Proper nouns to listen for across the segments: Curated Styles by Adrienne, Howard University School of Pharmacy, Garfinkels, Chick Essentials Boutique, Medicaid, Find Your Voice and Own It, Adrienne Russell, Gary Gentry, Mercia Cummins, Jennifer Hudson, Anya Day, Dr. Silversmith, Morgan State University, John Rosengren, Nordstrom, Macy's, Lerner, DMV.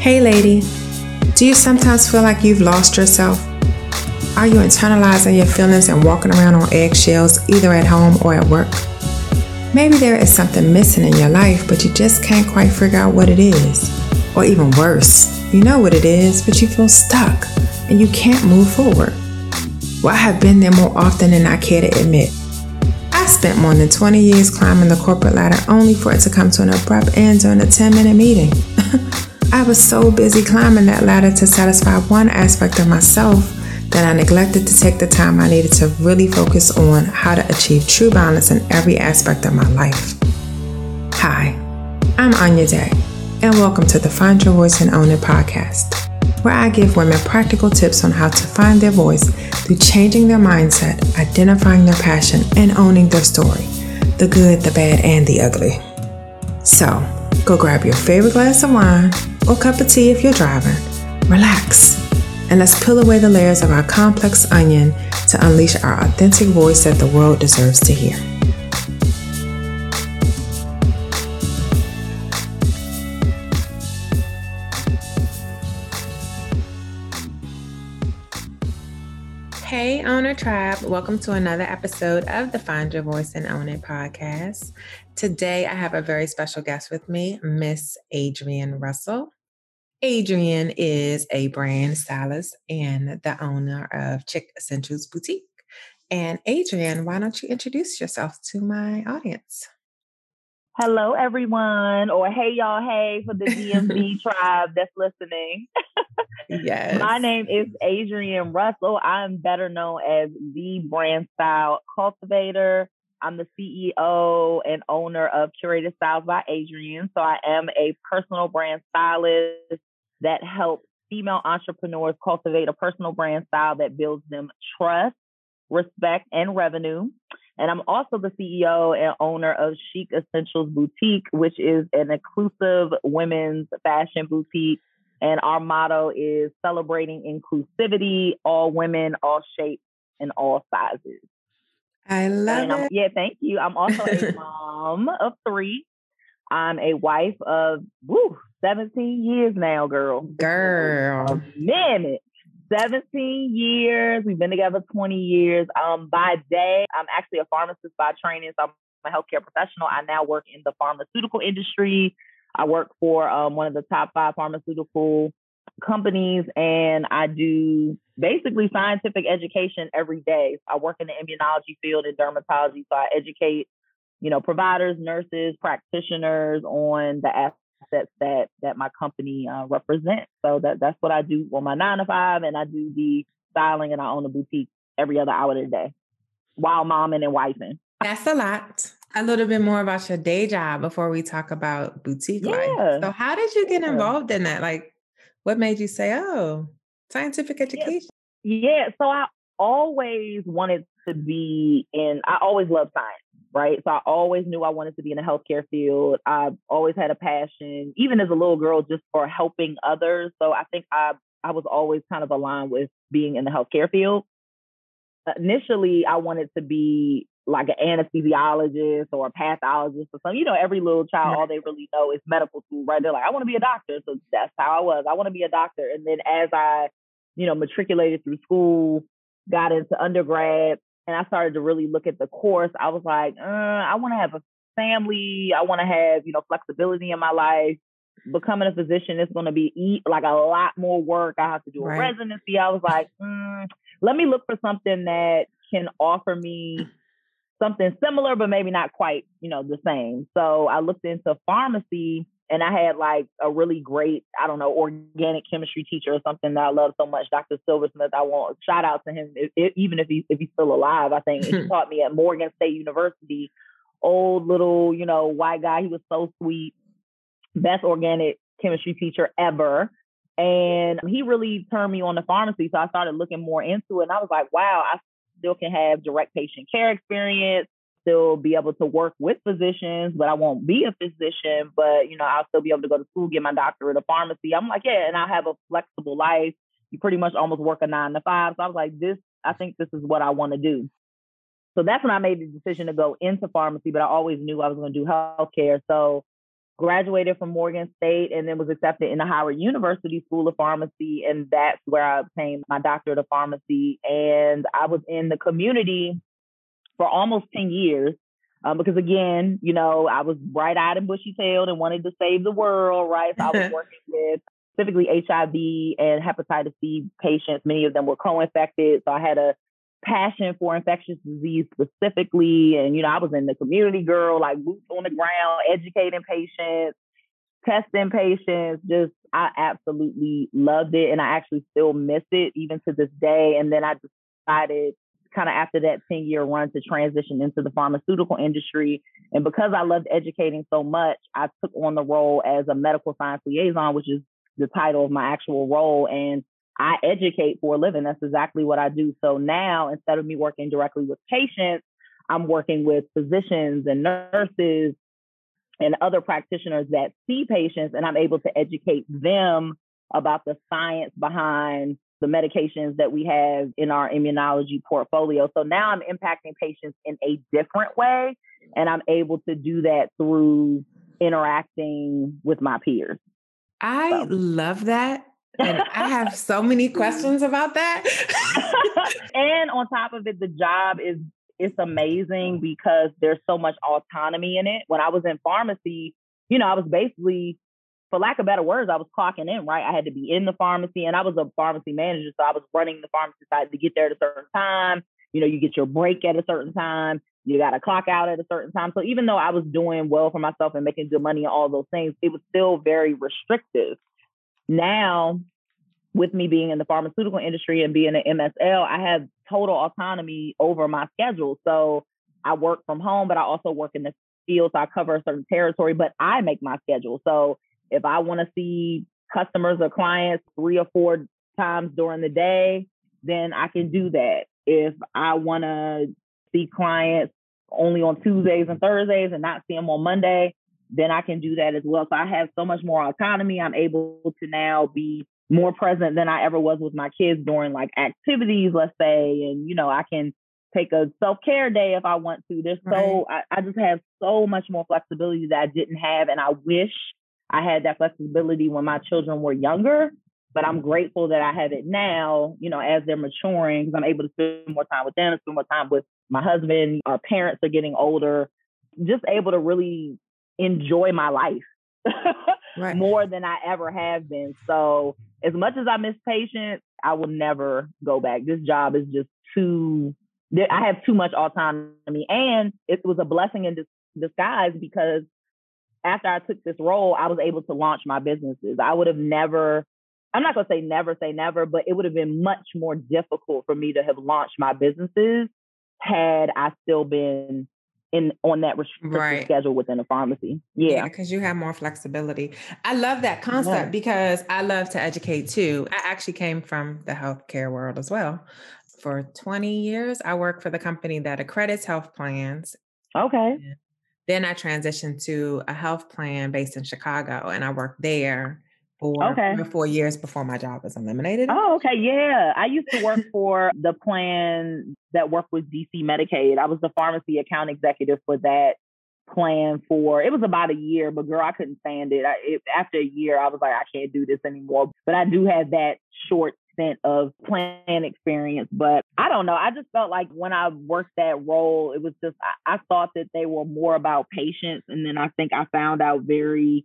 Hey lady, do you sometimes feel like you've lost yourself? Are you internalizing your feelings and walking around on eggshells either at home or at work? Maybe there is something missing in your life, but you just can't quite figure out what it is. Or even worse, you know what it is, but you feel stuck and you can't move forward. Well, I have been there more often than I care to admit. I spent more than 20 years climbing the corporate ladder only for it to come to an abrupt end during a 10-minute meeting. I was so busy climbing that ladder to satisfy one aspect of myself that I neglected to take the time I needed to really focus on how to achieve true balance in every aspect of my life. Hi, I'm Anya Day, and welcome to the Find Your Voice and Own It podcast, where I give women practical tips on how to find their voice through changing their mindset, identifying their passion, and owning their story, the good, the bad, and the ugly. So, go grab your favorite glass of wine or cup of tea if you're driving, relax, and let's peel away the layers of our complex onion to unleash our authentic voice that the world deserves to hear. Hey Owner Tribe, welcome to another episode of the Find Your Voice and Own It podcast. Today I have a very special guest with me, Miss Adrienne Russell. Adrienne is a brand stylist and the owner of Chick Essentials Boutique. And Adrienne, why don't you introduce yourself to my audience? Hello, everyone, or hey, y'all, hey, for the DMV tribe that's listening. Yes. My name is Adrienne Russell. I'm better known as the brand style cultivator. I'm the CEO and owner of Curated Styles by Adrienne. So I am a personal brand stylist that helps female entrepreneurs cultivate a personal brand style that builds them trust, respect, and revenue. And I'm also the CEO and owner of Chic Essentials Boutique, which is an inclusive women's fashion boutique. And our motto is celebrating inclusivity, all women, all shapes, and all sizes. I love it. Yeah, thank you. I'm also a mom of three. I'm a wife of 17 years now, girl. Girl. A minute. 17 years. We've been together 20 years. By day, I'm actually a pharmacist by training, so I'm a healthcare professional. I now work in the pharmaceutical industry. I work for one of the top 5 pharmaceutical companies, and I do basically scientific education every day. I work in the immunology field and dermatology, so I educate, providers, nurses, practitioners on the assets that my company represents. So that's what I do on my 9 to 5, and I do the styling, and I own a boutique every other hour of the day while momming and wifing. That's a lot. A little bit more about your day job before we talk about boutique life. So how did you get involved in that? Like, what made you say, oh, scientific education? Yeah. So I always wanted to be in, I always loved science. Right. So I always knew I wanted to be in the healthcare field. I've always had a passion, even as a little girl, just for helping others. So I think I was always kind of aligned with being in the healthcare field. Initially, I wanted to be like an anesthesiologist or a pathologist or something. Every little child, all they really know is medical school, right? They're like, I want to be a doctor. So that's how I was. I want to be a doctor. And then as I, matriculated through school, got into undergrad, and I started to really look at the course, I was like, I want to have a family. I want to have, flexibility in my life. Becoming a physician is going to be like a lot more work. I have to do a residency. I was like, let me look for something that can offer me something similar, but maybe not quite, the same. So I looked into pharmacy, and I had like a really great, organic chemistry teacher or something that I love so much, Dr. Silversmith. I want a shout out to him, even if he's still alive. I think he taught me at Morgan State University. Old little, white guy. He was so sweet. Best organic chemistry teacher ever. And he really turned me on to pharmacy. So I started looking more into it. And I was like, wow, I still can have direct patient care experience. Still be able to work with physicians, but I won't be a physician, but I'll still be able to go to school, get my doctorate of pharmacy. I'm like, and I'll have a flexible life. You pretty much almost work a 9 to 5. So I was like, I think this is what I want to do. So that's when I made the decision to go into pharmacy, but I always knew I was going to do healthcare. So graduated from Morgan State and then was accepted in the Howard University School of Pharmacy. And that's where I obtained my doctorate of pharmacy. And I was in the community for almost 10 years. Because again, you know, I was bright-eyed and bushy-tailed and wanted to save the world, right? So I was working with specifically HIV and hepatitis C patients. Many of them were co-infected. So I had a passion for infectious disease specifically. And, you know, I was in the community girl, like boots on the ground, educating patients, testing patients. Just, I absolutely loved it. And I actually still miss it even to this day. And then I decided kind of after that 10-year run to transition into the pharmaceutical industry. And because I loved educating so much, I took on the role as a medical science liaison, which is the title of my actual role. And I educate for a living. That's exactly what I do. So now, instead of me working directly with patients, I'm working with physicians and nurses and other practitioners that see patients, and I'm able to educate them about the science behind the medications that we have in our immunology portfolio. So now I'm impacting patients in a different way, and I'm able to do that through interacting with my peers. I love that. And I have so many questions about that. And on top of it, the job is, it's amazing because there's so much autonomy in it. When I was in pharmacy, you know, I was basically, for lack of better words, I was clocking in, right? I had to be in the pharmacy, and I was a pharmacy manager. So I was running the pharmacy side to get there at a certain time. You know, you get your break at a certain time. You got to clock out at a certain time. So even though I was doing well for myself and making good money and all those things, it was still very restrictive. Now, with me being in the pharmaceutical industry and being an MSL, I have total autonomy over my schedule. So I work from home, but I also work in the field. So I cover a certain territory, but I make my schedule. So if I want to see customers or clients 3 or 4 times during the day, then I can do that. If I want to see clients only on Tuesdays and Thursdays and not see them on Monday, then I can do that as well. So I have so much more autonomy. I'm able to now be more present than I ever was with my kids during like activities, let's say. And, you know, I can take a self-care day if I want to. There's so, I just have so much more flexibility that I didn't have. And I wish I had that flexibility when my children were younger, but I'm grateful that I have it now, you know, as they're maturing, because I'm able to spend more time with them, spend more time with my husband. Our parents are getting older, just able to really enjoy my life more than I ever have been. So as much as I miss patients, I will never go back. This job is just too, I have too much autonomy. And it was a blessing in disguise because after I took this role, I was able to launch my businesses. I would have never, I'm not going to say never, but it would have been much more difficult for me to have launched my businesses had I still been on that restricted schedule within a pharmacy. Yeah. Because you have more flexibility. I love that concept because I love to educate too. I actually came from the healthcare world as well. For 20 years, I worked for the company that accredits health plans. Okay. Then I transitioned to a health plan based in Chicago, and I worked there for 4 years before my job was eliminated. Oh, okay. Yeah. I used to work for the plan that worked with DC Medicaid. I was the pharmacy account executive for that plan for, it was about a year, but girl, I couldn't stand it. After a year, I was like, I can't do this anymore. But I do have that short stint of plan experience. But I don't know. I just felt like when I worked that role, it was just, I thought that they were more about patients. And then I think I found out very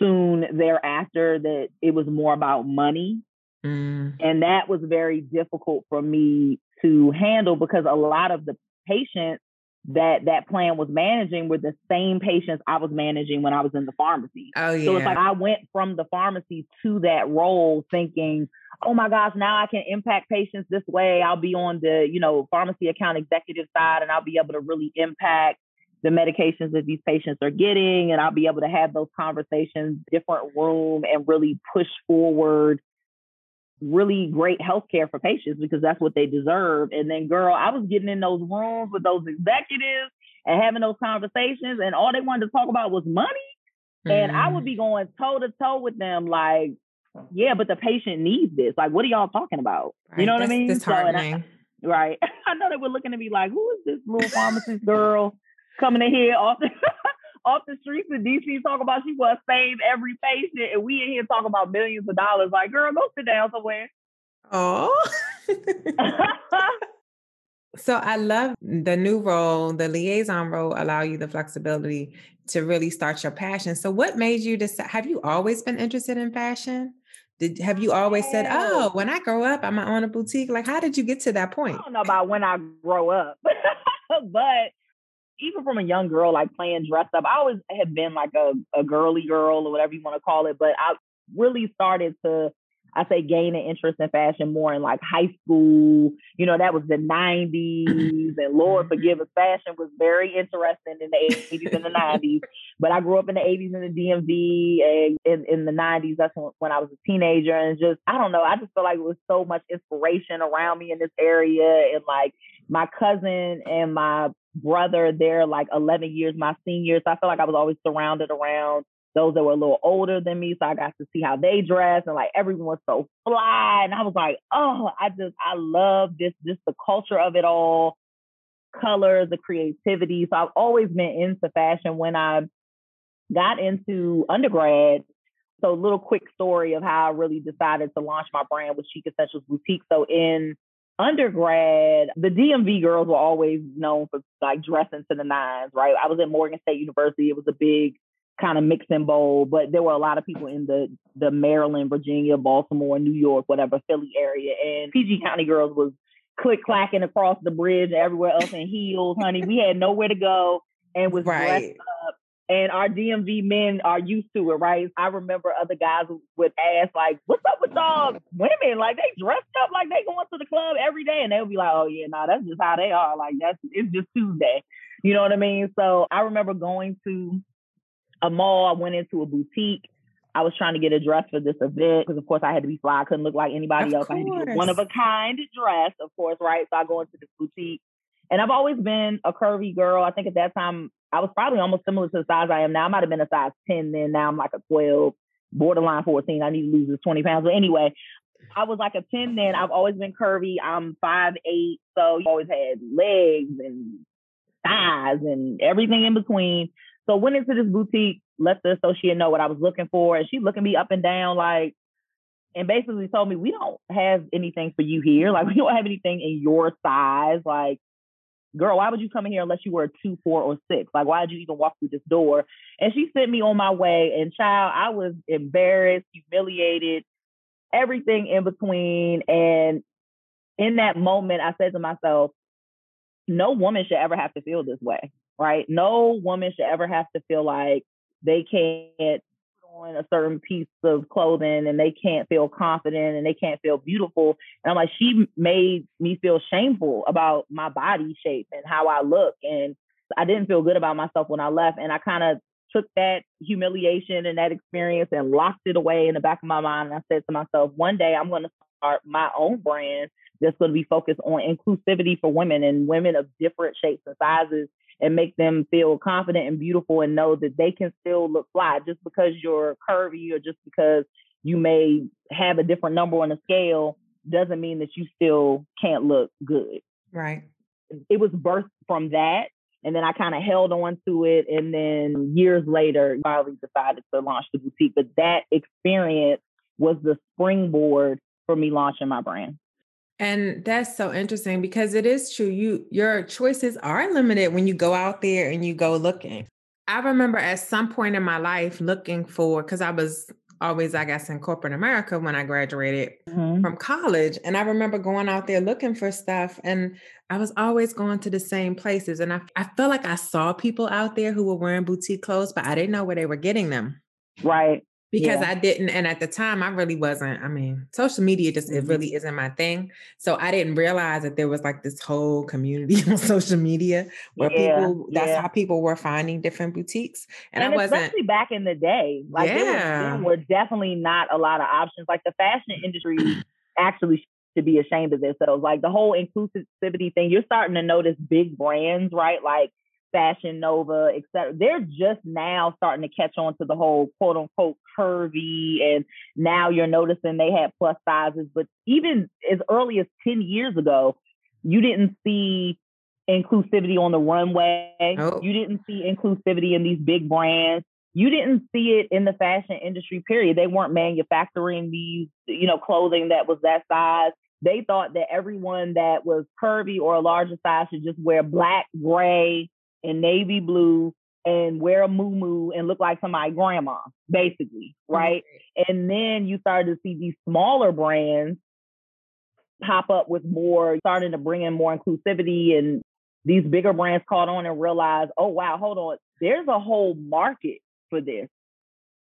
soon thereafter that it was more about money. And that was very difficult for me to handle because a lot of the patients that plan was managing were the same patients I was managing when I was in the pharmacy. Oh, yeah. So it's like I went from the pharmacy to that role thinking, oh my gosh, now I can impact patients this way. I'll be on the, you know, pharmacy account executive side, and I'll be able to really impact the medications that these patients are getting. And I'll be able to have those conversations, different room, and really push forward really great healthcare for patients because that's what they deserve. And then girl, I was getting in those rooms with those executives and having those conversations, and all they wanted to talk about was money. And I would be going toe to toe with them. Like, yeah, but the patient needs this. Like, what are y'all talking about? Right. You know what I mean? Disheartening. So, I know they were looking at me like, who is this little pharmacist girl coming in here off the off the streets in D.C. talking about she was save every patient, and we in here talking about millions of dollars. Like, girl, go sit down somewhere. Oh. So I love the new role, the liaison role, allow you the flexibility to really start your passion. So what made you decide? Have you always been interested in fashion? Have you always said, oh, when I grow up, I'm going to own a boutique? Like, how did you get to that point? I don't know about when I grow up, but even from a young girl, like playing dress up, I always have been like a girly girl or whatever you want to call it. But I really started to, I say, gain an interest in fashion more in like high school. You know, that was the 90s, and Lord forgive us, fashion was very interesting in the 80s and the 90s. But I grew up in the 80s in the DMV, and in the 90s, that's when I was a teenager. And just, I don't know, I just feel like it was so much inspiration around me in this area. And like my cousin and my brother, they're like 11 years my seniors. So I feel like I was always surrounded around those that were a little older than me. So I got to see how they dress, and like everyone was so fly. And I was like, oh, I love this, the culture of it all, colors, the creativity. So I've always been into fashion. When I got into undergrad, so a little quick story of how I really decided to launch my brand with Chick Essentials Boutique. So in undergrad, the DMV girls were always known for like dressing to the nines, right? I was at Morgan State University. It was a big kind of mix and bowl, but there were a lot of people in the Maryland, Virginia, Baltimore, New York, whatever, Philly area. And PG County girls was click-clacking across the bridge everywhere else in heels, honey. We had nowhere to go and was dressed up. And our DMV men are used to it, right? I remember other guys would ask, like, what's up with y'all women? Like, they dressed up like they going to the club every day. And they would be like, oh, yeah, no, that's just how they are. Like, it's just Tuesday. You know what I mean? So I remember going to a mall. I went into a boutique. I was trying to get a dress for this event because, of course, I had to be fly. I couldn't look like anybody else. I had to get one of a kind dress, of course, right? So I go into this boutique, and I've always been a curvy girl. I think at that time I was probably almost similar to the size I am now. I might have been a size 10 then. Now I'm like a 12, borderline 14. I need to lose this 20 pounds. But anyway, I was like a 10 then. I've always been curvy. I'm 5'8", so you always had legs and thighs and everything in between. So went into this boutique, let the associate know what I was looking for. And she looking me up and down, like, and basically told me, we don't have anything for you here. Like, we don't have anything in your size. Like, girl, why would you come in here unless you were a 2, 4, or 6? Like, why did you even walk through this door? And she sent me on my way. And child, I was embarrassed, humiliated, everything in between. And in that moment, I said to myself, no woman should ever have to feel this way. Right? No woman should ever have to feel like they can't put on a certain piece of clothing and they can't feel confident and they can't feel beautiful. And I'm like, she made me feel shameful about my body shape and how I look. And I didn't feel good about myself when I left. And I kind of took that humiliation and that experience and locked it away in the back of my mind. And I said to myself, one day I'm going to start my own brand that's going to be focused on inclusivity for women and women of different shapes and sizes, and make them feel confident and beautiful and know that they can still look fly. Just because you're curvy or just because you may have a different number on the scale doesn't mean that you still can't look good. Right. It was birthed from that. And then I kind of held on to it. And then years later, I finally decided to launch the boutique. But that experience was the springboard for me launching my brand. And that's so interesting because it is true. Your choices are limited when you go out there and you go looking. I remember at some point in my life looking for, because I was always, I guess, in corporate America when I graduated from college. And I remember going out there looking for stuff, and I was always going to the same places. And I felt like I saw people out there who were wearing boutique clothes, but I didn't know where they were getting them. Right. Because I didn't. And at the time I really wasn't, I mean, social media just, it really isn't my thing. So I didn't realize that there was like this whole community on social media where people, that's how people were finding different boutiques. And I wasn't, especially back in the day, like there were definitely not a lot of options. Like the fashion industry actually should be ashamed of themselves. Like the whole inclusivity thing, you're starting to notice big brands, right? Like Fashion Nova, et cetera. They're just now starting to catch on to the whole quote unquote curvy. And now you're noticing they had plus sizes, but even as early as 10 years ago, you didn't see inclusivity on the runway. Oh. You didn't see inclusivity in these big brands. You didn't see it in the fashion industry, period. They weren't manufacturing these, you know, clothing that was that size. They thought that everyone that was curvy or a larger size should just wear black, gray, and navy blue and wear a muumuu and look like somebody's grandma, basically, right? Mm-hmm. And then you started to see these smaller brands pop up with more, starting to bring in more inclusivity, and these bigger brands caught on and realized, oh, wow, hold on. There's a whole market for this,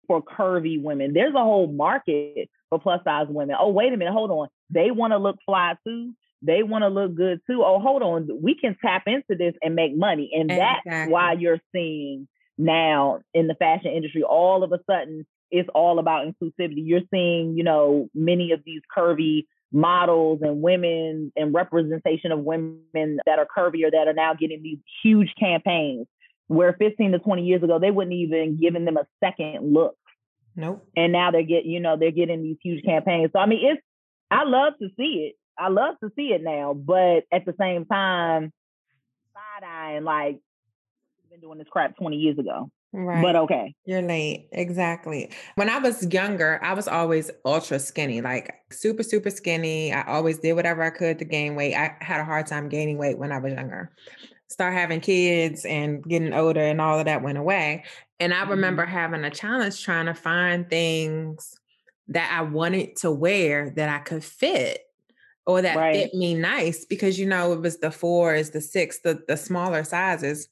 for curvy women. There's a whole market for plus size women. Oh, wait a minute, hold on. They want to look fly too. They want to look good too. Oh, hold on. We can tap into this and make money. And exactly. That's why you're seeing now in the fashion industry, all of a sudden, it's all about inclusivity. You're seeing, you know, many of these curvy models and women and representation of women that are curvier that are now getting these huge campaigns where 15 to 20 years ago, they wouldn't even given them a second look. Nope. And now they're getting these huge campaigns. So, I mean, I love to see it. I love to see it now, but at the same time, side-eyeing like, I've been doing this crap 20 years ago. Right. But okay. You're late. Exactly. When I was younger, I was always ultra skinny, like super, super skinny. I always did whatever I could to gain weight. I had a hard time gaining weight when I was younger. Start having kids and getting older and all of that went away. And I remember having a challenge trying to find things that I wanted to wear that I could fit or that right. fit me nice, because, you know, it was the 4s, the 6, the smaller sizes.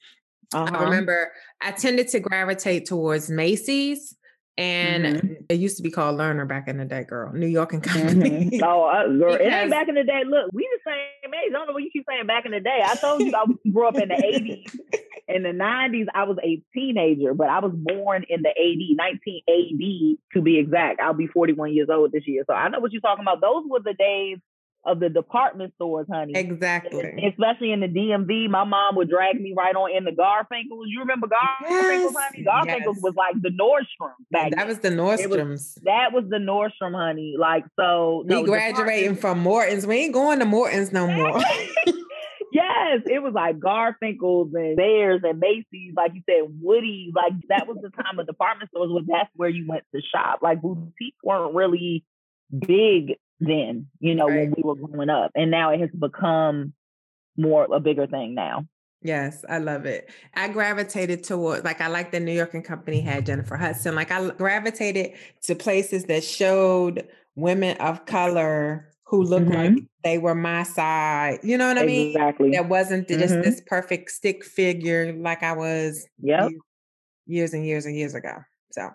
Uh-huh. I remember I tended to gravitate towards Macy's and it used to be called Lerner back in the day, girl. New York and Company. Mm-hmm. Oh, girl, it ain't back in the day. Look, we the same age. I don't know what you keep saying back in the day. I told you I grew up in the 80s. In the 90s, I was a teenager, but I was born in the 1980 to be exact. I'll be 41 years old this year. So I know what you're talking about. Those were the days of the department stores, honey. Exactly. Especially in the DMV, my mom would drag me right on in the Garfinkels. You remember Garfinkels, yes, honey? Garfinkels was like the Nordstrom back then. That was the Nordstrom's. That was the Nordstrom, honey. Like, so. We graduating from Morton's. We ain't going to Morton's no more. Yes, it was like Garfinkel's and Bears and Macy's, like you said, Woody. Like that was the time of department stores where that's where you went to shop. Like boutiques weren't really big then, you know, right. when we were growing up. And now it has become more a bigger thing now. Yes, I love it. I gravitated towards, like, I like that New York and Company had Jennifer Hudson. Like I gravitated to places that showed women of color who looked like they were my size. You know what I mean? Exactly. That wasn't just this perfect stick figure like I was years and years ago. So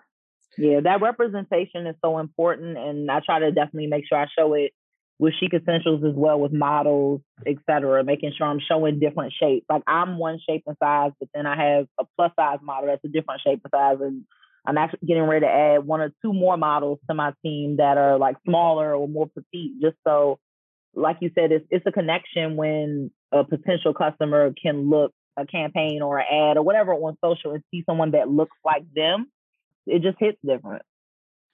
yeah, that representation is so important. And I try to definitely make sure I show it with Chic Essentials as well, with models, et cetera, making sure I'm showing different shapes. Like I'm one shape and size, but then I have a plus size model that's a different shape and size. And I'm actually getting ready to add one or two more models to my team that are like smaller or more petite, just so, like you said, it's a connection when a potential customer can look a campaign or an ad or whatever on social and see someone that looks like them. It just hits different.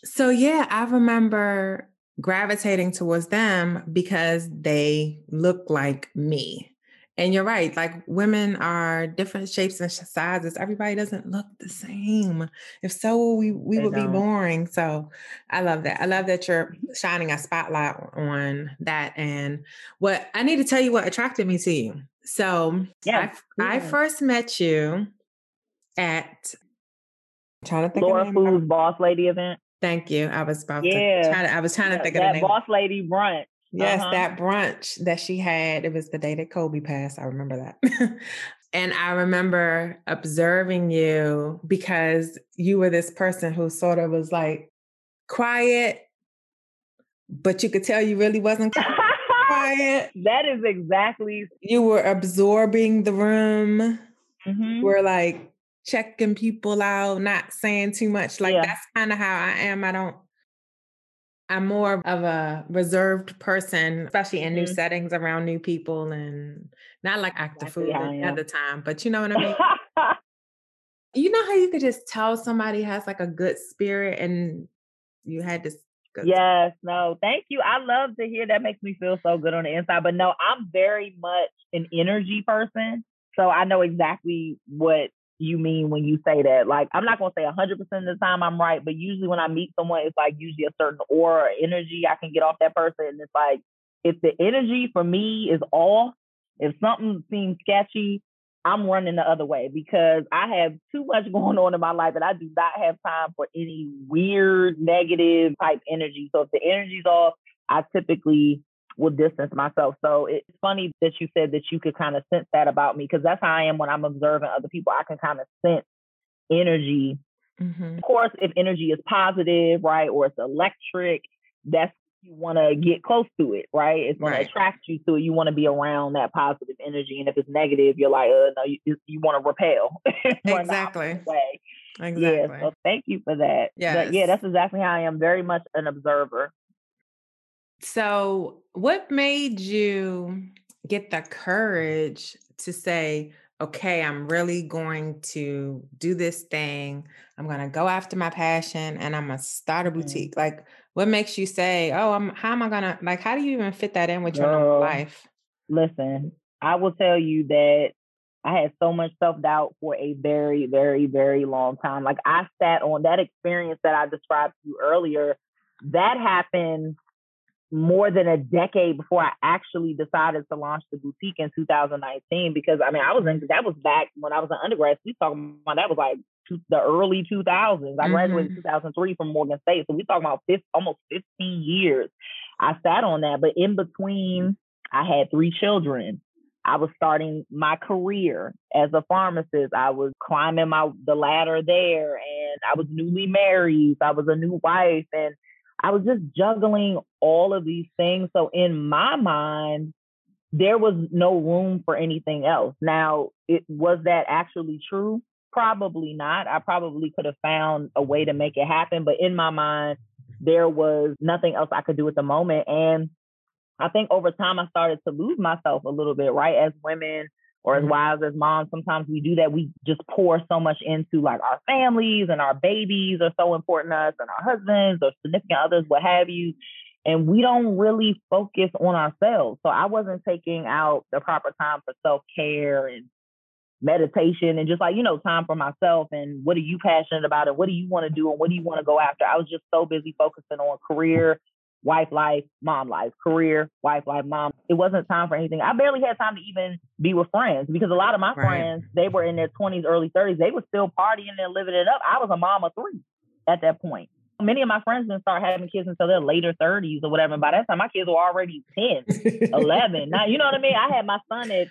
So yeah, I remember gravitating towards them because they look like me. And you're right, like women are different shapes and sizes. Everybody doesn't look the same. If so, we would be boring. So I love that. I love that you're shining a spotlight on that. And what I need to tell you what attracted me to you. So yes. I first met you at, I'm trying to think Laura of the name Food's Boss Lady event. Thank you. I was about to try to, I was trying to think of the name. Boss Lady brunch. Yes, that brunch that she had, it was the day that Kobe passed. I remember that. And I remember observing you because you were this person who sort of was like quiet, but you could tell you really wasn't quiet. That is exactly. You were absorbing the room. Mm-hmm. You were like checking people out, not saying too much. Like that's kind of how I am. I'm more of a reserved person, especially in new settings around new people, and not like active food at the time, but you know what I mean? You know how you could just tell somebody has like a good spirit, and you had this good. Yes, no, thank you. I love to hear that. Makes me feel so good on the inside. But no, I'm very much an energy person. So I know exactly what you mean when you say that. Like, I'm not going to say 100% of the time I'm right, but usually when I meet someone, it's like usually a certain aura or energy I can get off that person. And it's like, if the energy for me is off, if something seems sketchy, I'm running the other way because I have too much going on in my life and I do not have time for any weird, negative type energy. So if the energy's off, I typically will distance myself. So it's funny that you said that you could kind of sense that about me, because that's how I am when I'm observing other people. I can kind of sense energy. Mm-hmm. Of course, if energy is positive, right, or it's electric, that's, you want to get close to it, right? It's going to attract you to it. You want to be around that positive energy. And if it's negative, you're like, no, you want to repel. Exactly. Yeah, so thank you for that. Yes. But yeah, that's exactly how I am. Very much an observer. So what made you get the courage to say, okay, I'm really going to do this thing. I'm going to go after my passion and I'm going to start a boutique. Mm-hmm. Like, what makes you say, how am I going to, like, how do you even fit that in with your own life? Listen, I will tell you that I had so much self-doubt for a very, very, very long time. Like, I sat on that experience that I described to you earlier. That happened more than a decade before I actually decided to launch the boutique in 2019, because I mean, that was back when I was an undergrad. We talking about, that was like the early 2000s. I graduated in 2003 from Morgan State. So we talking about almost 15 years. I sat on that, but in between I had 3 children. I was starting my career as a pharmacist. I was climbing the ladder there, and I was newly married. I was a new wife, and I was just juggling all of these things. So in my mind, there was no room for anything else. Now, was that actually true? Probably not. I probably could have found a way to make it happen. But in my mind, there was nothing else I could do at the moment. And I think over time, I started to lose myself a little bit, right? As women or as wives, as moms, sometimes we do that. We just pour so much into like our families, and our babies are so important to us, and our husbands or significant others, what have you. And we don't really focus on ourselves. So I wasn't taking out the proper time for self-care and meditation and just like, time for myself. And what are you passionate about? And what do you want to do? And what do you want to go after? I was just so busy focusing on career, wife life, mom life, career, wife life, mom. It wasn't time for anything. I barely had time to even be with friends, because a lot of my friends, they were in their 20s, early 30s. They were still partying and living it up. I was a mom of 3 at that point. Many of my friends didn't start having kids until their later 30s or whatever. And by that time, my kids were already 10, 11. Now, you know what I mean? I had my son at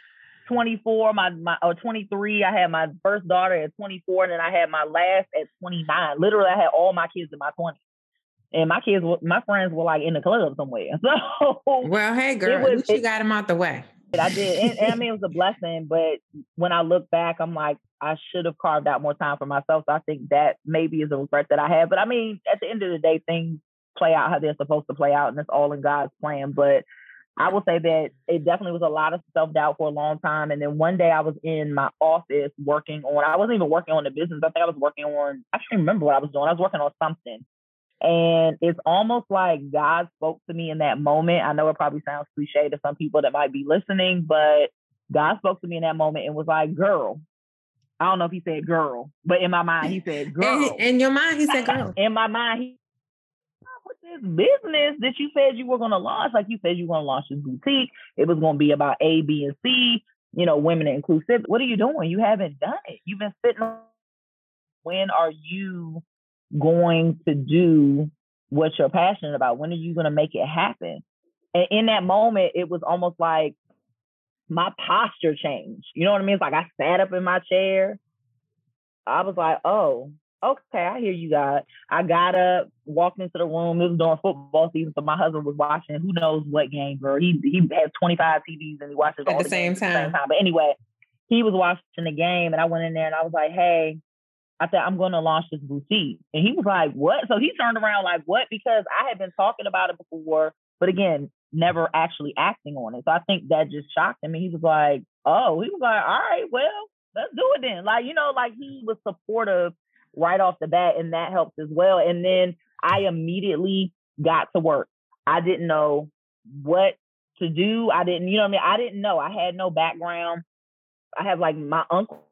24, or 23. I had my first daughter at 24. And then I had my last at 29. Literally, I had all my kids in my 20s. And my friends were like in the club somewhere. So, well, hey, girl, at least you got them out the way. I did. And I mean, it was a blessing. But when I look back, I'm like, I should have carved out more time for myself. So I think that maybe is a regret that I have. But I mean, at the end of the day, things play out how they're supposed to play out. And it's all in God's plan. But I will say that it definitely was a lot of self-doubt for a long time. And then one day I was in my office I wasn't even working on the business. I think I was I can't remember what I was doing. I was working on something. And it's almost like God spoke to me in that moment. I know it probably sounds cliche to some people that might be listening, but God spoke to me in that moment and was like, girl. I don't know if he said girl, but in my mind, he said girl. In your mind, he said girl. In my mind, what's this business that you said you were going to launch? Like, you said you were going to launch this boutique. It was going to be about A, B, and C, women and inclusive. What are you doing? You haven't done it. You've been sitting on. When are you going to do what you're passionate about? When are you going to make it happen? And in that moment, it was almost like my posture changed. You know what I mean? It's like I sat up in my chair. I was like, oh, okay, I hear you, God. I got up, walked into the room. It was during football season, so my husband was watching who knows what game, girl. He has 25 TVs and he watches all the games at the same time. But anyway, he was watching the game, and I went in there and I was like, hey, I said, I'm going to launch this boutique. And he was like, what? So he turned around like, what? Because I had been talking about it before, but again, never actually acting on it. So I think that just shocked him. And he was like, all right, well, let's do it then. Like, he was supportive right off the bat, and that helped as well. And then I immediately got to work. I didn't know what to do. I didn't, you know what I mean? I didn't know. I had no background. I have like my uncle,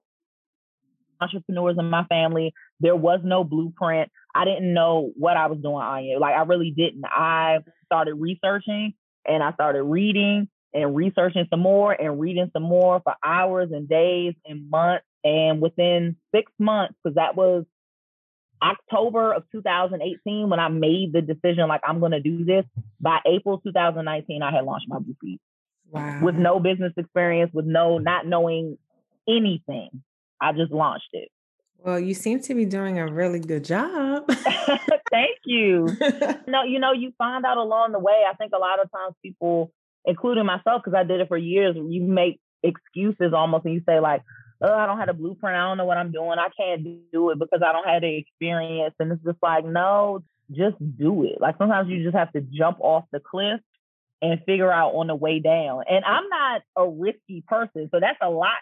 entrepreneurs in my family. There was no blueprint. I didn't know what I was doing, Anya. Like, I really didn't. I started researching and I started reading and researching some more and reading some more for hours and days and months. And within 6 months, because that was October of 2018 when I made the decision, like, I'm going to do this. By April 2019, I had launched my boutique. Wow. With no business experience, with not knowing anything. I just launched it. Well, you seem to be doing a really good job. Thank you. No, you know, you find out along the way. I think a lot of times people, including myself, because I did it for years, you make excuses almost, and you say like, oh, I don't have a blueprint. I don't know what I'm doing. I can't do it because I don't have the experience. And it's just like, no, just do it. Like, sometimes you just have to jump off the cliff and figure out on the way down. And I'm not a risky person. So that's a lot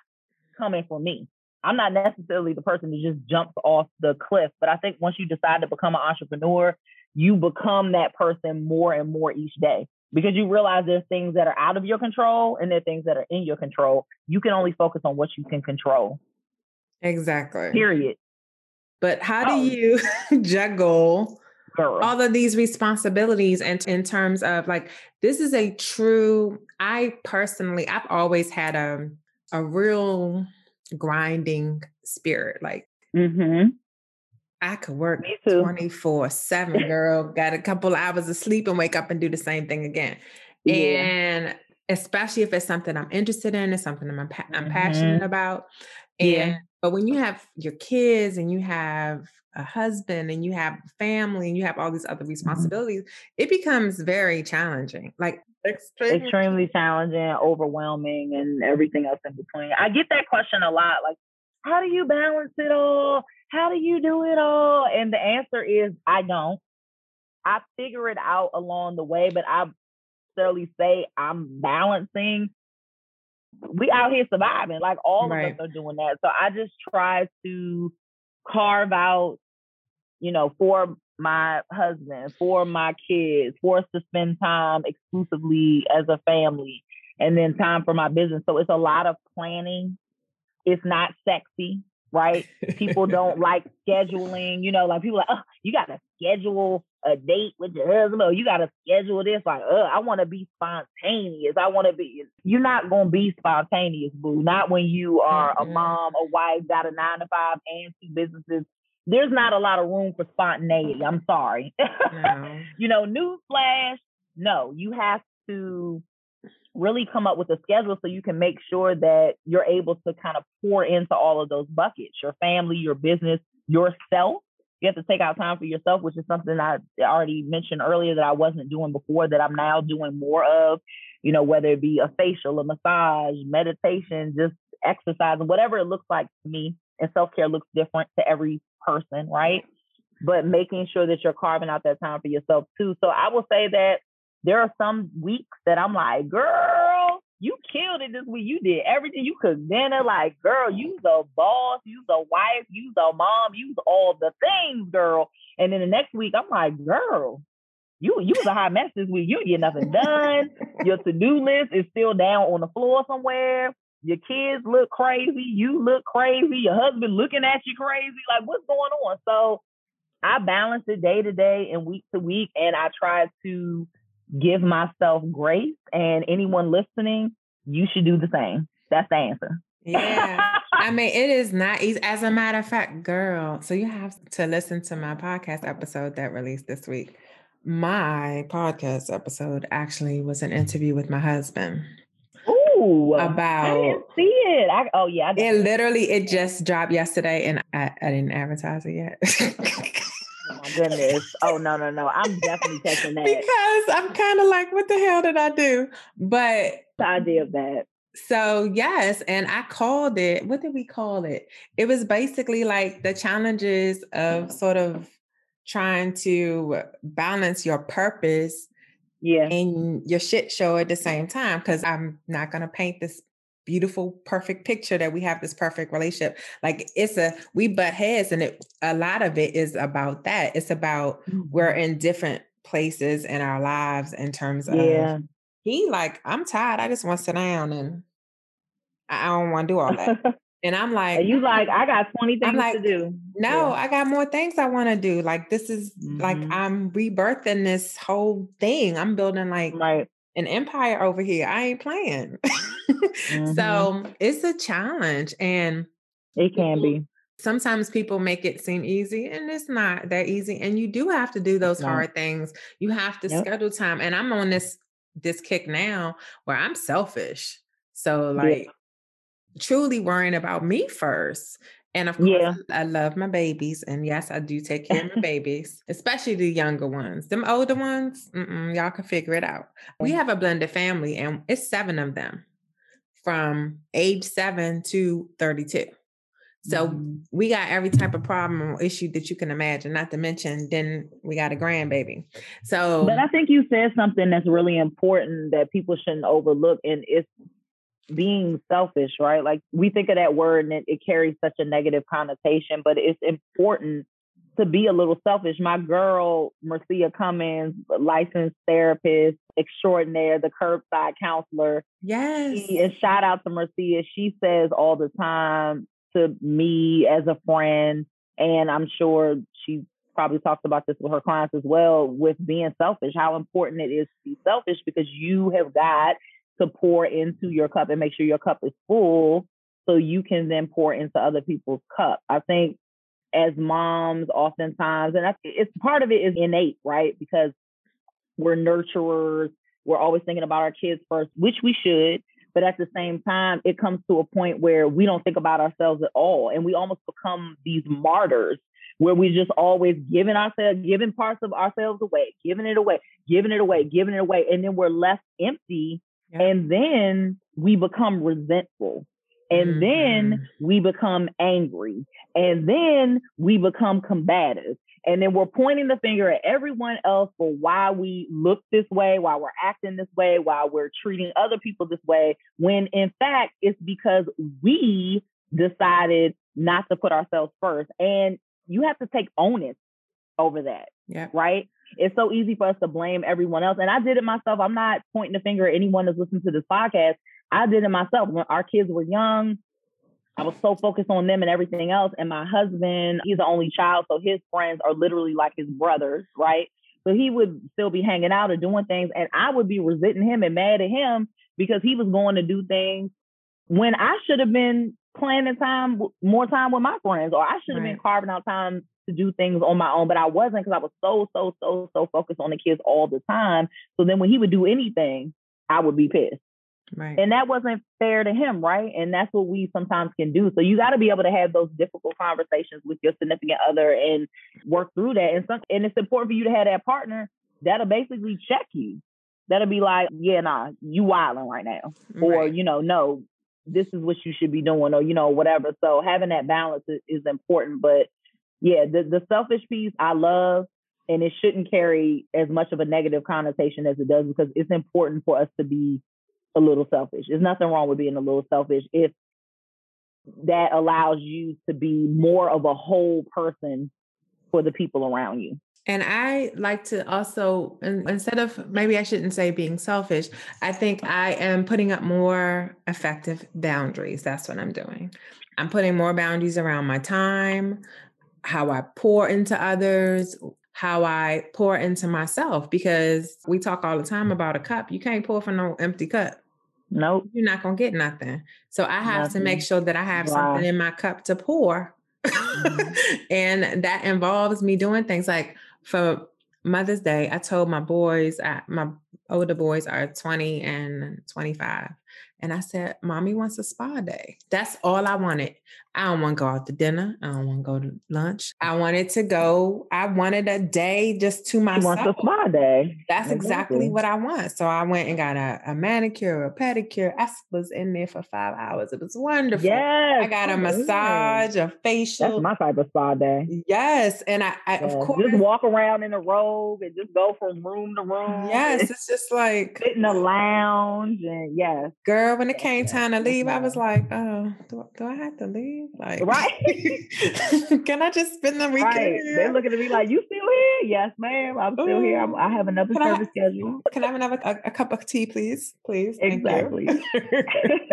coming from me. I'm not necessarily the person who just jumps off the cliff. But I think once you decide to become an entrepreneur, you become that person more and more each day, because you realize there's things that are out of your control and there are things that are in your control. You can only focus on what you can control. Exactly. Period. But how do you juggle all of these responsibilities? And in terms of like, this is a true, I've always had a real grinding spirit. Like, mm-hmm. I could work 24/7, girl, got a couple of hours of sleep and wake up and do the same thing again. Yeah. And especially if it's something I'm interested in, it's something I'm passionate about. But when you have your kids and you have a husband and you have family and you have all these other responsibilities, it becomes very challenging. Like, extremely challenging, overwhelming, and everything else in between. I get that question a lot. Like, how do you balance it all? How do you do it all? And the answer is, I don't. I figure it out along the way, but I certainly say I'm balancing. We out here surviving, like all of us are doing that. So I just try to carve out, you know, for my husband, for my kids, for us to spend time exclusively as a family, and then time for my business. So it's a lot of planning. It's not sexy. Right? People don't like scheduling, you know, like people are like, oh, you got to schedule a date with your husband, or you got to schedule this. Like, oh, I want to be spontaneous. You're not going to be spontaneous, boo. Not when you are a mom, a wife, got a 9-to-5 and two businesses. There's not a lot of room for spontaneity. I'm sorry. No. You know, newsflash. No, you have to really come up with a schedule so you can make sure that you're able to kind of pour into all of those buckets, your family, your business, yourself. You have to take out time for yourself, which is something I already mentioned earlier that I wasn't doing before, that I'm now doing more of, you know, whether it be a facial, a massage, meditation, just exercising, whatever it looks like to me. And self-care looks different to every person, right? But making sure that you're carving out that time for yourself too. So I will say that there are some weeks that I'm like, girl, you killed it this week. You did everything. You cooked dinner. Like, girl, you's a boss, you's a wife, you's a mom, you's all the things, girl. And then the next week, I'm like, girl, you was a hot mess this week. You didn't get nothing done. Your to-do list is still down on the floor somewhere. Your kids look crazy. You look crazy. Your husband looking at you crazy. Like, what's going on? So I balance it day to day and week to week, and I try to give myself grace, and anyone listening, you should do the same. That's the answer. Yeah. I mean, it is not easy. As a matter of fact, girl, so you have to listen to my podcast episode that released this week. My podcast episode actually was an interview with my husband. Ooh. I didn't see it. It just dropped yesterday, and I didn't advertise it yet. Oh my goodness. Oh, no. I'm definitely catching that. Because I'm kind of like, what the hell did I do? But the idea of that. So yes. And I called it, what did we call it? It was basically like the challenges of sort of trying to balance your purpose and your shit show at the same time. Cause I'm not going to paint this beautiful, perfect picture that we have this perfect relationship. Like we butt heads, and a lot of it is about that. It's about we're in different places in our lives in terms of he like, I'm tired. I just want to sit down and I don't want to do all that. And I'm like, and you like, I got 20 things like, to do. No, I got more things I want to do. Like, this is like, I'm rebirthing this whole thing. I'm building like an empire over here. I ain't playing. So it's a challenge, and it can be. Sometimes people make it seem easy, and it's not that easy. And you do have to do those hard things. You have to schedule time. And I'm on this kick now where I'm selfish. So like truly worrying about me first. And of course, I love my babies. And yes, I do take care of my babies, especially the younger ones. Them older ones, y'all can figure it out. We have a blended family, and it's 7 of them from age 7 to 32. So we got every type of problem or issue that you can imagine, not to mention then we got a grandbaby. So, but I think you said something that's really important that people shouldn't overlook, and it's being selfish, right? Like, we think of that word and it carries such a negative connotation, but it's important to be a little selfish. My girl, Mercia Cummins, licensed therapist extraordinaire, the curbside counselor. Yes. And shout out to Mercia. She says all the time, to me as a friend, and I'm sure she probably talks about this with her clients as well, with being selfish, how important it is to be selfish, because you have got to pour into your cup and make sure your cup is full so you can then pour into other people's cup. I think as moms oftentimes, and it's part of it is innate, right? Because we're nurturers, we're always thinking about our kids first, which we should. But at the same time, it comes to a point where we don't think about ourselves at all. And we almost become these martyrs where we just always giving parts of ourselves away, giving it away. And then we're left empty. Yeah. And then we become resentful. And then we become angry. And then we become combative. And then we're pointing the finger at everyone else for why we look this way, why we're acting this way, why we're treating other people this way, when in fact, it's because we decided not to put ourselves first. And you have to take onus over that, right? It's so easy for us to blame everyone else. And I did it myself. I'm not pointing the finger at anyone that's listening to this podcast. I did it myself. When our kids were young, I was so focused on them and everything else. And my husband, he's the only child, so his friends are literally like his brothers, right? So he would still be hanging out or doing things. And I would be resenting him and mad at him because he was going to do things when I should have been planning more time with my friends, or I should have been carving out time to do things on my own. But I wasn't, because I was so focused on the kids all the time. So then when he would do anything, I would be pissed. Right. And that wasn't fair to him, right? And that's what we sometimes can do. So you got to be able to have those difficult conversations with your significant other and work through that. And it's important for you to have that partner that'll basically check you. That'll be like, yeah, nah, you wilding right now. Right. Or, no, this is what you should be doing, or, whatever. So having that balance is important. But yeah, the selfish piece I love. And it shouldn't carry as much of a negative connotation as it does, because it's important for us to be a little selfish. There's nothing wrong with being a little selfish if that allows you to be more of a whole person for the people around you. And I like to also, instead of, maybe I shouldn't say being selfish, I think I am putting up more effective boundaries. That's what I'm doing. I'm putting more boundaries around my time, how I pour into others, how I pour into myself, because we talk all the time about a cup. You can't pour from no empty cup. Nope. You're not going to get nothing. So I have to make sure that I have something in my cup to pour. And that involves me doing things like, for Mother's Day, I told my boys, my older boys are 20 and 25. And I said, Mommy wants a spa day. That's all I wanted. I don't want to go out to dinner. I don't want to go to lunch. I wanted a day just to myself. She wants a spa day. That's exactly what I want. So I went and got a manicure, a pedicure. I was in there for 5 hours. It was wonderful. Yes, I got a massage, a facial. That's my type of spa day. Yes. And I of course. Just walk around in a robe and just go from room to room. Yes. It's just like. Sit in a lounge and yes. Girl. Girl, when it came time to leave, I was like, oh, do I have to leave? Like, right? Can I just spend the weekend here? They're looking at me like, you still here? Yes, ma'am. I'm still here. I have another service schedule. Can I have another a cup of tea, please? Please. Exactly. Thank you.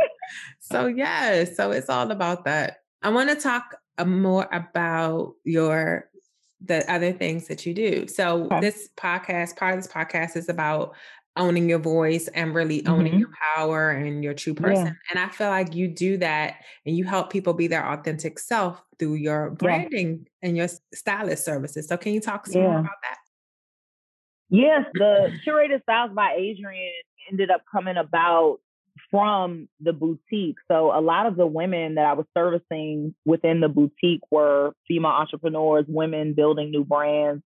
So it's all about that. I want to talk more about the other things that you do. So this podcast, part of this podcast is about owning your voice and really owning your power and your true person. Yeah. And I feel like you do that and you help people be their authentic self through your branding and your stylist services. So can you talk some more about that? Yes. The Curated Styles by Adrienne ended up coming about from the boutique. So a lot of the women that I was servicing within the boutique were female entrepreneurs, women building new brands.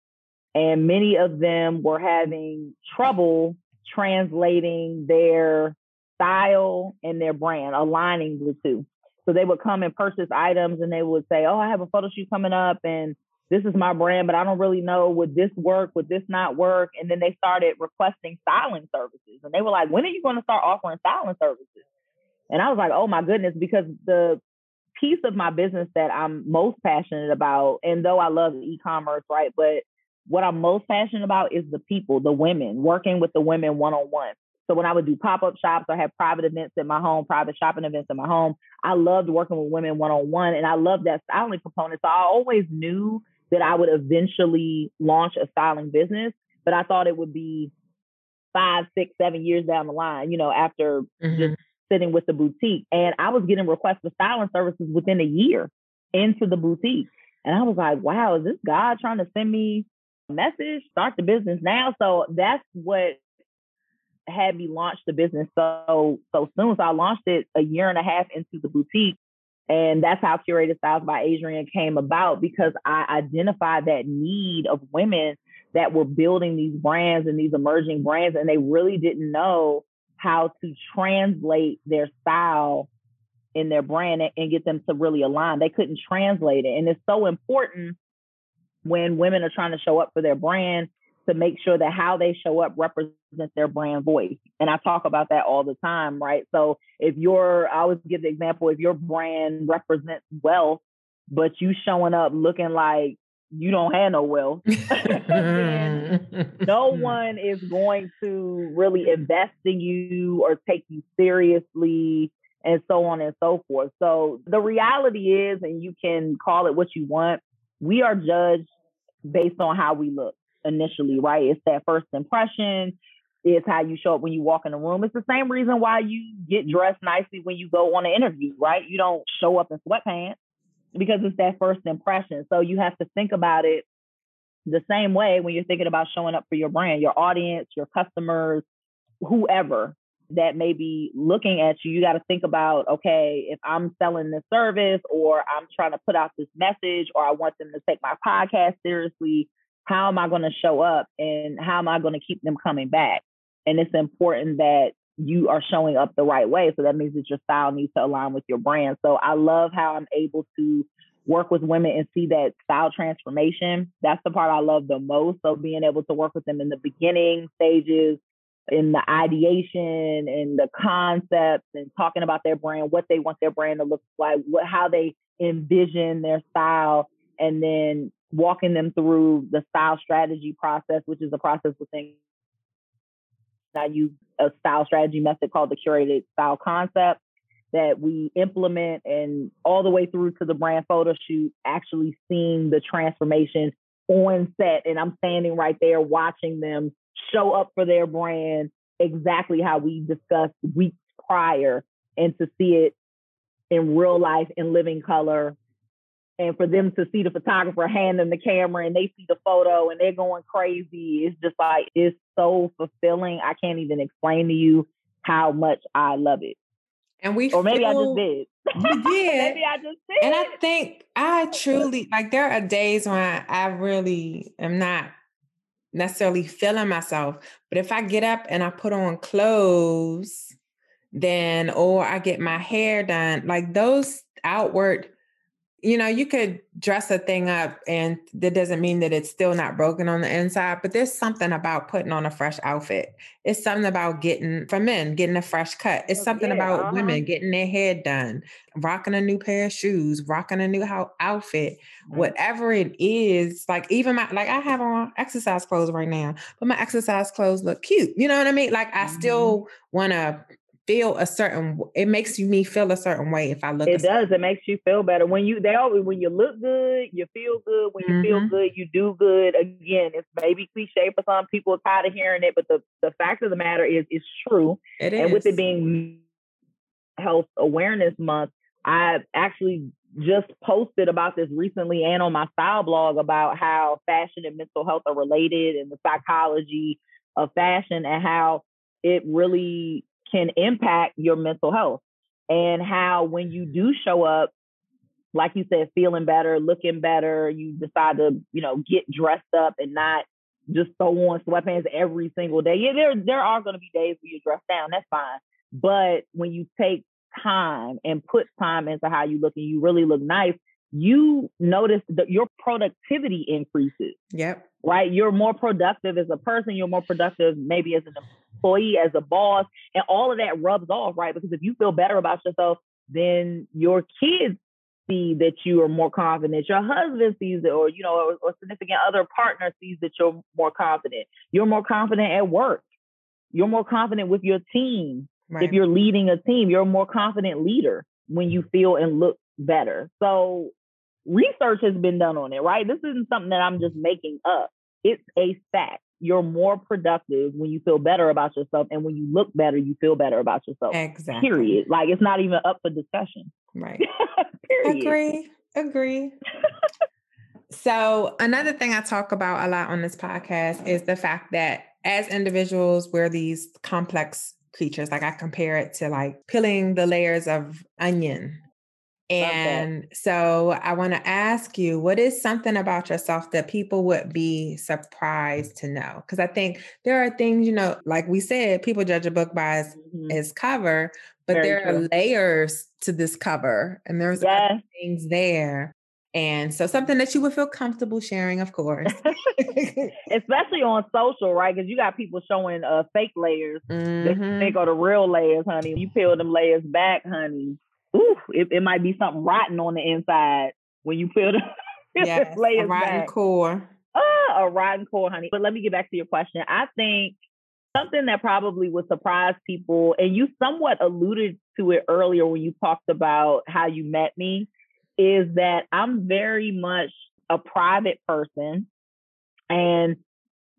And many of them were having trouble translating their style and their brand, aligning the two. So they would come and purchase items and they would say, oh, I have a photo shoot coming up and this is my brand, but I don't really know, would this work? Would this not work? And then they started requesting styling services. And they were like, when are you going to start offering styling services? And I was like, oh my goodness, because the piece of my business that I'm most passionate about, and though I love e-commerce, right? But what I'm most passionate about is the people, the women, working with the women one-on-one. So when I would do pop-up shops or have private events at my home, private shopping events at my home, I loved working with women one-on-one and I loved that styling component. So I always knew that I would eventually launch a styling business, but I thought it would be 5, 6, 7 years down the line, you know, after just sitting with the boutique. And I was getting requests for styling services within a year into the boutique. And I was like, wow, is this God trying to send me message, start the business now? So that's what had me launch the business so soon. So I launched it a year and a half into the boutique. And that's how Curated Styles by Adrienne came about, because I identified that need of women that were building these brands and these emerging brands, and they really didn't know how to translate their style in their brand and get them to really align. They couldn't translate it. And it's so important when women are trying to show up for their brand to make sure that how they show up represents their brand voice. And I talk about that all the time, right? So I always give the example, if your brand represents wealth, but you showing up looking like you don't have no wealth, then no one is going to really invest in you or take you seriously and so on and so forth. So the reality is, and you can call it what you want, we are judged based on how we look initially, right? It's that first impression. It's how you show up when you walk in the room. It's the same reason why you get dressed nicely when you go on an interview, right? You don't show up in sweatpants because it's that first impression. So you have to think about it the same way when you're thinking about showing up for your brand, your audience, your customers, whoever that may be looking at you. You got to think about, okay, if I'm selling this service or I'm trying to put out this message or I want them to take my podcast seriously, how am I going to show up and how am I going to keep them coming back? And it's important that you are showing up the right way. So that means that your style needs to align with your brand. So I love how I'm able to work with women and see that style transformation. That's the part I love the most. So being able to work with them in the beginning stages, in the ideation and the concepts and talking about their brand, what they want their brand to look like, how they envision their style, and then walking them through the style strategy process, which is a process within. I use a style strategy method called the Curated Style Concept that we implement, and all the way through to the brand photo shoot, actually seeing the transformation on set. And I'm standing right there watching them show up for their brand exactly how we discussed weeks prior, and to see it in real life in living color, and for them to see the photographer hand them the camera and they see the photo and they're going crazy. It's just like, it's so fulfilling. I can't even explain to you how much I love it. And maybe I just did. And I think I truly, like, there are days when I really am not necessarily feeling myself, but if I get up and I put on clothes, then, or I get my hair done, like those outward you know, you could dress a thing up and that doesn't mean that it's still not broken on the inside, but there's something about putting on a fresh outfit. It's something about getting a fresh cut. It's something about women getting their hair done, rocking a new pair of shoes, rocking a new outfit, whatever it is. Like even I have on exercise clothes right now, but my exercise clothes look cute. You know what I mean? Like I still want to feel a certain, it makes me feel a certain way if I look. It does. It makes you feel better. When you look good, you feel good. When you feel good, you do good. Again, it's maybe cliche for some people, tired of hearing it, but the fact of the matter is it's true. It is. And with it being Health Awareness Month, I actually just posted about this recently and on my style blog about how fashion and mental health are related and the psychology of fashion and how it really can impact your mental health, and how when you do show up, like you said, feeling better, looking better, you decide to, get dressed up and not just throw on sweatpants every single day. Yeah, there are going to be days where you dress down. That's fine. But when you take time and put time into how you look and you really look nice, you notice that your productivity increases. Yep. Right? You're more productive as a person. You're more productive maybe as an employee, as a boss, and all of that rubs off, right? Because if you feel better about yourself, then your kids see that you are more confident. Your husband sees it, or or significant other partner sees that you're more confident. You're more confident at work. You're more confident with your team. Right. If you're leading a team, you're a more confident leader when you feel and look better. So research has been done on it, right? This isn't something that I'm just making up. It's a fact. You're more productive when you feel better about yourself. And when you look better, you feel better about yourself. Exactly. Period. Like it's not even up for discussion. Right. Period. Agree. So another thing I talk about a lot on this podcast is the fact that as individuals, we're these complex creatures. Like I compare it to like peeling the layers of onion. And so I want to ask you, what is something about yourself that people would be surprised to know? Because I think there are things, like we said, people judge a book by its cover, but there are layers to this cover and there's other things there. And so something that you would feel comfortable sharing, of course. Especially on social, right? Because you got people showing fake layers. They go to real layers, honey. You peel them layers back, honey. Ooh, it might be something rotten on the inside when you peel the layers back. A rotten core, honey. But let me get back to your question. I think something that probably would surprise people, and you somewhat alluded to it earlier when you talked about how you met me, is that I'm very much a private person and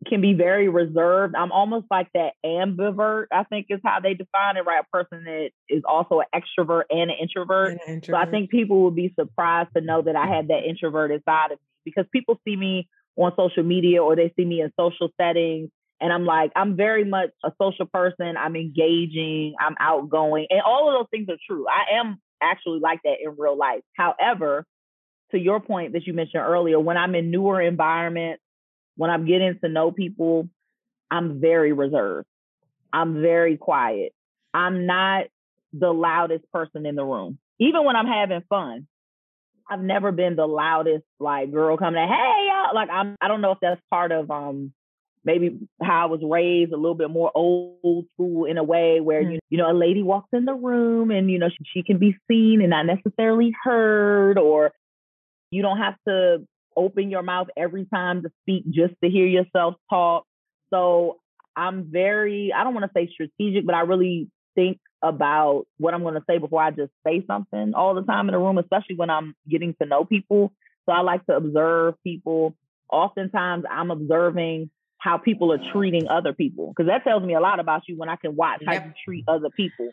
can be very reserved. I'm almost like that ambivert, I think is how they define it, right? A person that is also an extrovert and an introvert. So I think people will be surprised to know that I had that introverted side of me, because people see me on social media or they see me in social settings. And I'm like, I'm very much a social person. I'm engaging, I'm outgoing. And all of those things are true. I am actually like that in real life. However, to your point that you mentioned earlier, when I'm in newer environments, when I'm getting to know people, I'm very reserved. I'm very quiet. I'm not the loudest person in the room. Even when I'm having fun, I've never been the loudest, like, girl coming in, hey, y'all. Like, I don't know if that's part of maybe how I was raised, a little bit more old school in a way where, a lady walks in the room and, she can be seen and not necessarily heard, or you don't have to open your mouth every time to speak just to hear yourself talk. So I'm very, I don't want to say strategic, but I really think about what I'm going to say before I just say something all the time in a room, especially when I'm getting to know people. So I like to observe people. Oftentimes I'm observing how people are treating other people, because that tells me a lot about you when I can watch how you treat other people.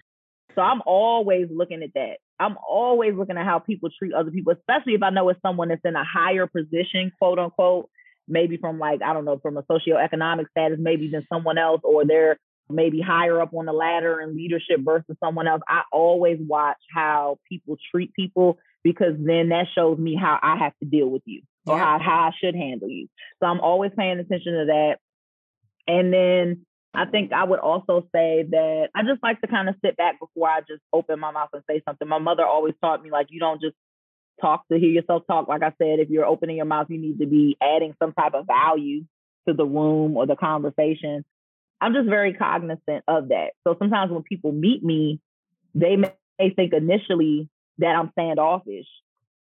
So I'm always looking at that. I'm always looking at how people treat other people, especially if I know it's someone that's in a higher position, quote unquote, maybe from from a socioeconomic status, maybe than someone else, or they're maybe higher up on the ladder in leadership versus someone else. I always watch how people treat people, because then that shows me how I have to deal with you or how I should handle you. So I'm always paying attention to that. And then I think I would also say that I just like to kind of sit back before I just open my mouth and say something. My mother always taught me, you don't just talk, to hear yourself talk. Like I said, if you're opening your mouth, you need to be adding some type of value to the room or the conversation. I'm just very cognizant of that. So sometimes when people meet me, they may think initially that I'm standoffish,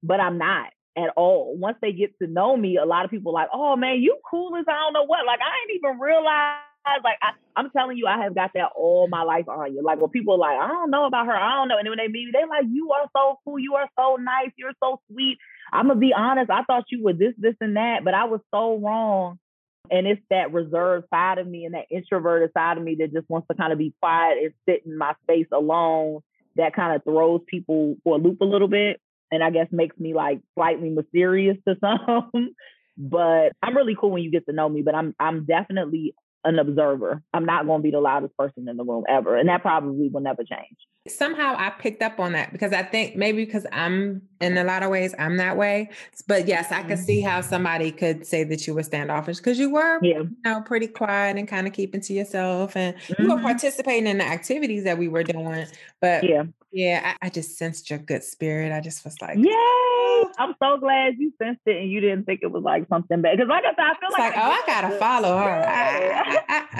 but I'm not at all. Once they get to know me, a lot of people are like, oh man, you cool as I don't know what. Like, I didn't even realize. Like, I'm telling you, I have got that all my life, Anya. Like, when people are like, I don't know about her, I don't know. And then when they meet me, they're like, you are so cool. You are so nice. You're so sweet. I'm going to be honest. I thought you were this, and that, but I was so wrong. And it's that reserved side of me and that introverted side of me that just wants to kind of be quiet and sit in my space alone. That kind of throws people for a loop a little bit. And I guess makes me like slightly mysterious to some, but I'm really cool when you get to know me, but I'm definitely an observer. I'm not going to be the loudest person in the room ever. And that probably will never change. Somehow I picked up on that because I think maybe because I'm in a lot of ways, I'm that way. But yes, I could see how somebody could say that you were standoffish because you were you know, pretty quiet and kind of keeping to yourself and you were participating in the activities that we were doing. But I just sensed your good spirit. I just was like, yay! I'm so glad you sensed it and you didn't think it was like something bad. Because like I said, I feel like I gotta follow her.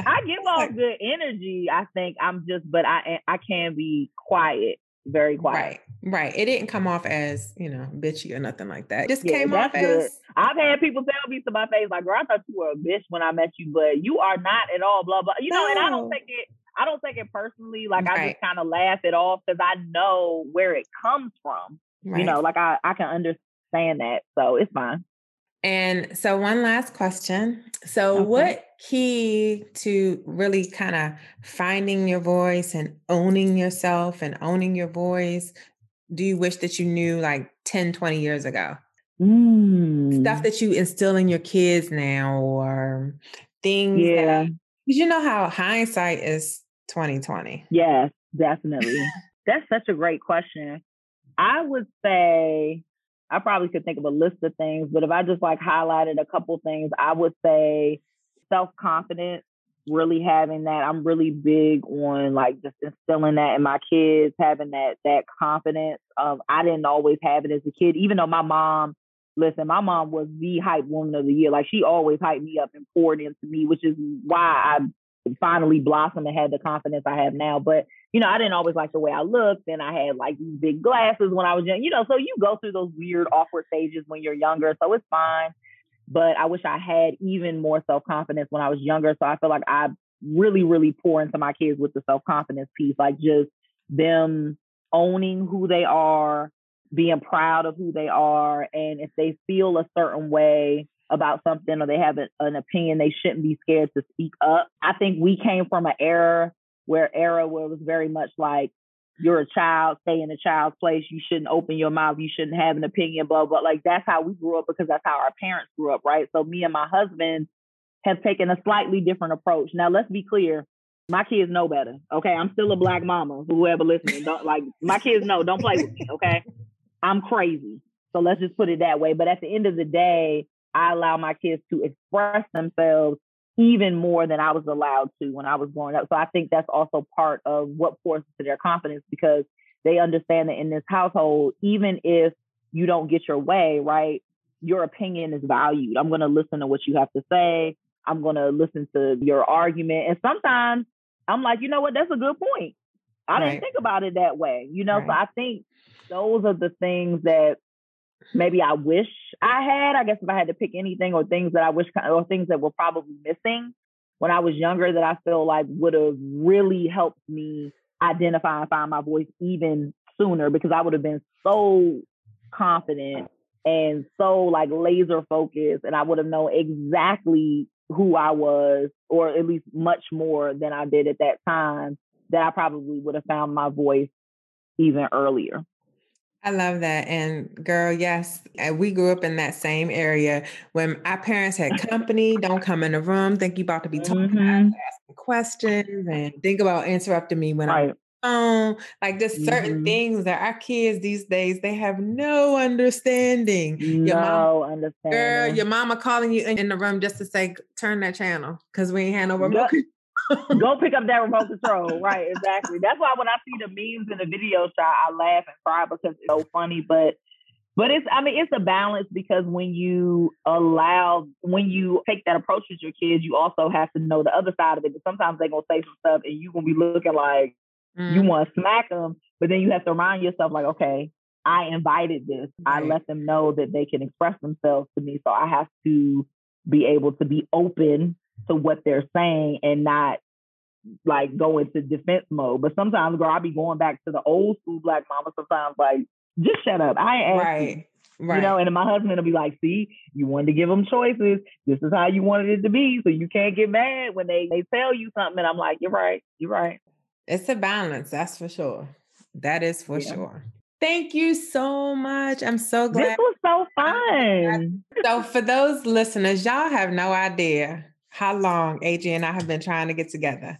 I give off good energy. I think I'm just, but I can be quiet, very quiet. Right. It didn't come off as, you know, bitchy or nothing like that. It just came off as. I've had people tell me to my face, like, girl, I thought you were a bitch when I met you, but you are not at all, blah, blah. You know, and I don't take it personally. Like, I just kind of laugh it off because I know where it comes from. Right. You know, like I can understand that. So it's fine. And so one last question. So what key to really kind of finding your voice and owning yourself and owning your voice do you wish that you knew like 10, 20 years ago? Stuff that you instill in your kids now or things. Yeah. Because you know how hindsight is 20/20. Yes, definitely. That's such a great question. I would say I probably could think of a list of things, but if I just like highlighted a couple things, I would say self-confidence, really having that. I'm really big on like just instilling that in my kids, having that confidence of I didn't always have it as a kid, even though my mom was the hype woman of the year. Like she always hyped me up and poured into me, which is why I finally blossomed and had the confidence I have now. But you know, I didn't always like the way I looked, and I had like these big glasses when I was young, you know, so you go through those weird, awkward stages when you're younger. So it's fine. But I wish I had even more self-confidence when I was younger. So I feel like I really, really pour into my kids with the self-confidence piece, like just them owning who they are, being proud of who they are. And if they feel a certain way about something or they have an opinion, they shouldn't be scared to speak up. I think we came from an era where it was very much like, you're a child, stay in a child's place, you shouldn't open your mouth, you shouldn't have an opinion, blah, blah. Like that's how we grew up because that's how our parents grew up, right? So me and my husband have taken a slightly different approach. Now, let's be clear. My kids know better, okay? I'm still a black mama, whoever listening. My kids know, don't play with me, okay? I'm crazy. So let's just put it that way. But at the end of the day, I allow my kids to express themselves even more than I was allowed to when I was growing up. So I think that's also part of what pours into their confidence because they understand that in this household, even if you don't get your way, right, your opinion is valued. I'm going to listen to what you have to say. I'm going to listen to your argument. And sometimes I'm like, you know what, that's a good point. I didn't think about it that way. You know, so I think those are the things that maybe I wish I had. I guess if I had to pick anything or things that I wish or things that were probably missing when I was younger that I feel like would have really helped me identify and find my voice even sooner because I would have been so confident and so like laser focused and I would have known exactly who I was or at least much more than I did at that time that I probably would have found my voice even earlier. I love that. And girl, yes, we grew up in that same area when our parents had company, don't come in the room, think you about to be talking, asking questions and think about interrupting me when I'm on the phone. Like there's certain things that our kids these days, they have no understanding. Girl, your mama calling you in the room just to say, turn that channel because we ain't had no remote. Go pick up that remote control. Right, exactly. That's why when I see the memes in the video shot, I laugh and cry because it's so funny. But But it's a balance, because when you take that approach with your kids, you also have to know the other side of it. But sometimes they're going to say some stuff and you're going to be looking like you want to smack them. But then you have to remind yourself like, okay, I invited this. Right. I let them know that they can express themselves to me. So I have to be able to be open to what they're saying and not like go into defense mode. But sometimes, girl, I'll be going back to the old school Black mama sometimes, like, just shut up. I ain't asking. Right. You know, and my husband will be like, see, you wanted to give them choices. This is how you wanted it to be. So you can't get mad when they tell you something. And I'm like, you're right. It's a balance. That's for sure. That is for sure. Thank you so much. I'm so glad. This was so fun. So for those listeners, y'all have no idea how long Adrienne and I have been trying to get together.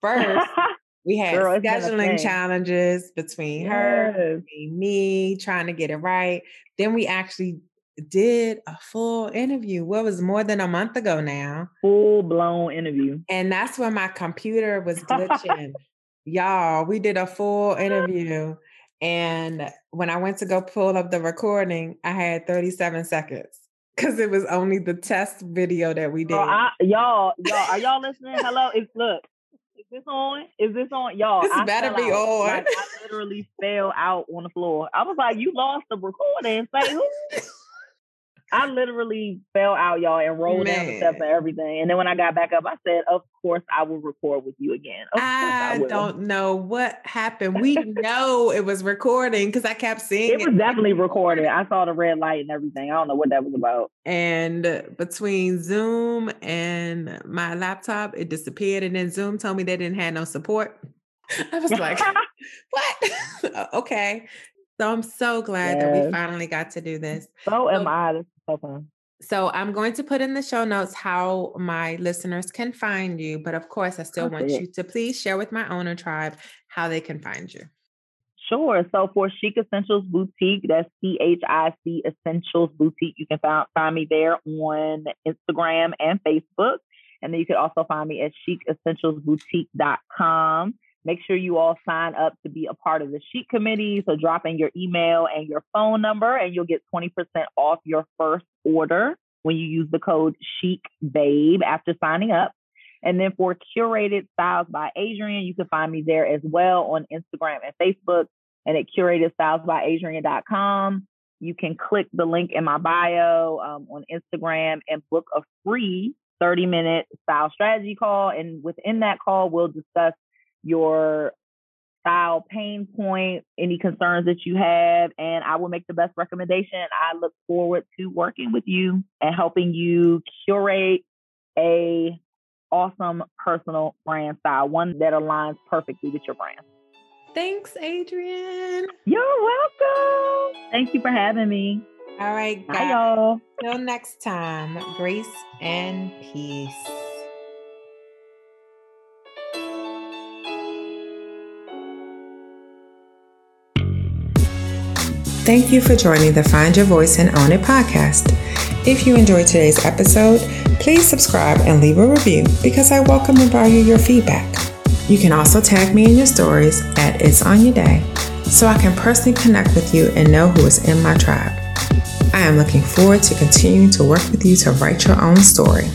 First, we had scheduling challenges between her, between me, trying to get it right. Then we actually did a full interview. What was more than a month ago now? Full blown interview. And that's when my computer was glitching. Y'all, we did a full interview. And when I went to go pull up the recording, I had 37 seconds. Because it was only the test video that we did. Girl, y'all, are y'all listening? Hello? Look. Is this on? Y'all, this better be on. Like, I literally fell out on the floor. I was like, you lost the recording. Say who? I literally fell out, y'all, and rolled down the steps and everything. And then when I got back up, I said, of course, I will record with you again. I don't know what happened. We know it was recording because I kept seeing it. It was definitely recorded. I saw the red light and everything. I don't know what that was about. And between Zoom and my laptop, it disappeared. And then Zoom told me they didn't have no support. I was like, what? Okay. So I'm so glad that we finally got to do this. So am I. This is so fun. So I'm going to put in the show notes how my listeners can find you. But of course, I still want you to please share with my owner tribe how they can find you. Sure. So for Chic Essentials Boutique, that's CHIC Essentials Boutique. You can find me there on Instagram and Facebook. And then you can also find me at chicessentialsboutique.com. Make sure you all sign up to be a part of the Chic Committee. So drop in your email and your phone number and you'll get 20% off your first order when you use the code CHICBABE after signing up. And then for Curated Styles by Adrienne, you can find me there as well on Instagram and Facebook and at curatedstylesbyadrienne.com. You can click the link in my bio on Instagram and book a free 30-minute style strategy call. And within that call, we'll discuss your style pain point, any concerns that you have, and I will make the best recommendation. I look forward to working with you and helping you curate a awesome personal brand style, one that aligns perfectly with your brand. Thanks, Adrienne. You're welcome. Thank you for having me. All right, guys. Bye, y'all. Till next time, grace and peace. Thank you for joining the Find Your Voice and Own It podcast. If you enjoyed today's episode, please subscribe and leave a review because I welcome and value your feedback. You can also tag me in your stories at It's Anya Day so I can personally connect with you and know who is in my tribe. I am looking forward to continuing to work with you to write your own story.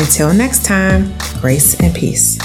Until next time, grace and peace.